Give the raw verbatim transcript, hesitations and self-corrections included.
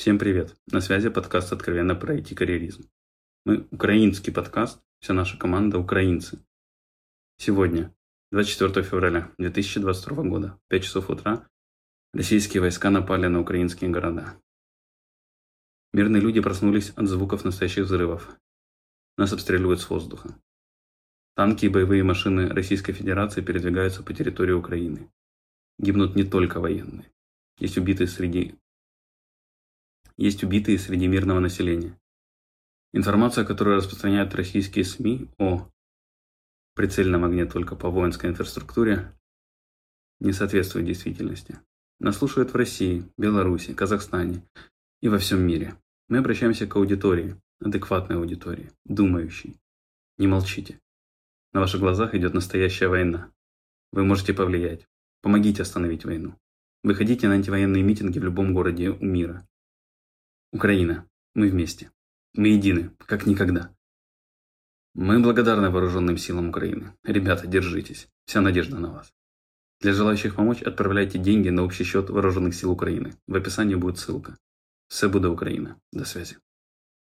Всем привет! На связи подкаст «Откровенно про ай ти-карьеризм». Мы украинский подкаст, вся наша команда украинцы. Сегодня, двадцать четвёртого февраля две тысячи двадцать второго года, в пять часов утра, российские войска напали на украинские города. Мирные люди проснулись от звуков настоящих взрывов. Нас обстреливают с воздуха. Танки и боевые машины Российской Федерации передвигаются по территории Украины. Гибнут не только военные. Есть убитые среди... Есть убитые среди мирного населения. Информация, которую распространяют российские СМИ о прицельном огне только по воинской инфраструктуре, не соответствует действительности. Нас слушают в России, Беларуси, Казахстане и во всем мире. Мы обращаемся к аудитории, адекватной аудитории, думающей. Не молчите. На ваших глазах идет настоящая война. Вы можете повлиять. Помогите остановить войну. Выходите на антивоенные митинги в любом городе у мира. Украина. Мы вместе. Мы едины, как никогда. Мы благодарны вооруженным силам Украины. Ребята, держитесь. Вся надежда на вас. Для желающих помочь отправляйте деньги на общий счет Вооруженных сил Украины. В описании будет ссылка. Все буде Украина. До связи.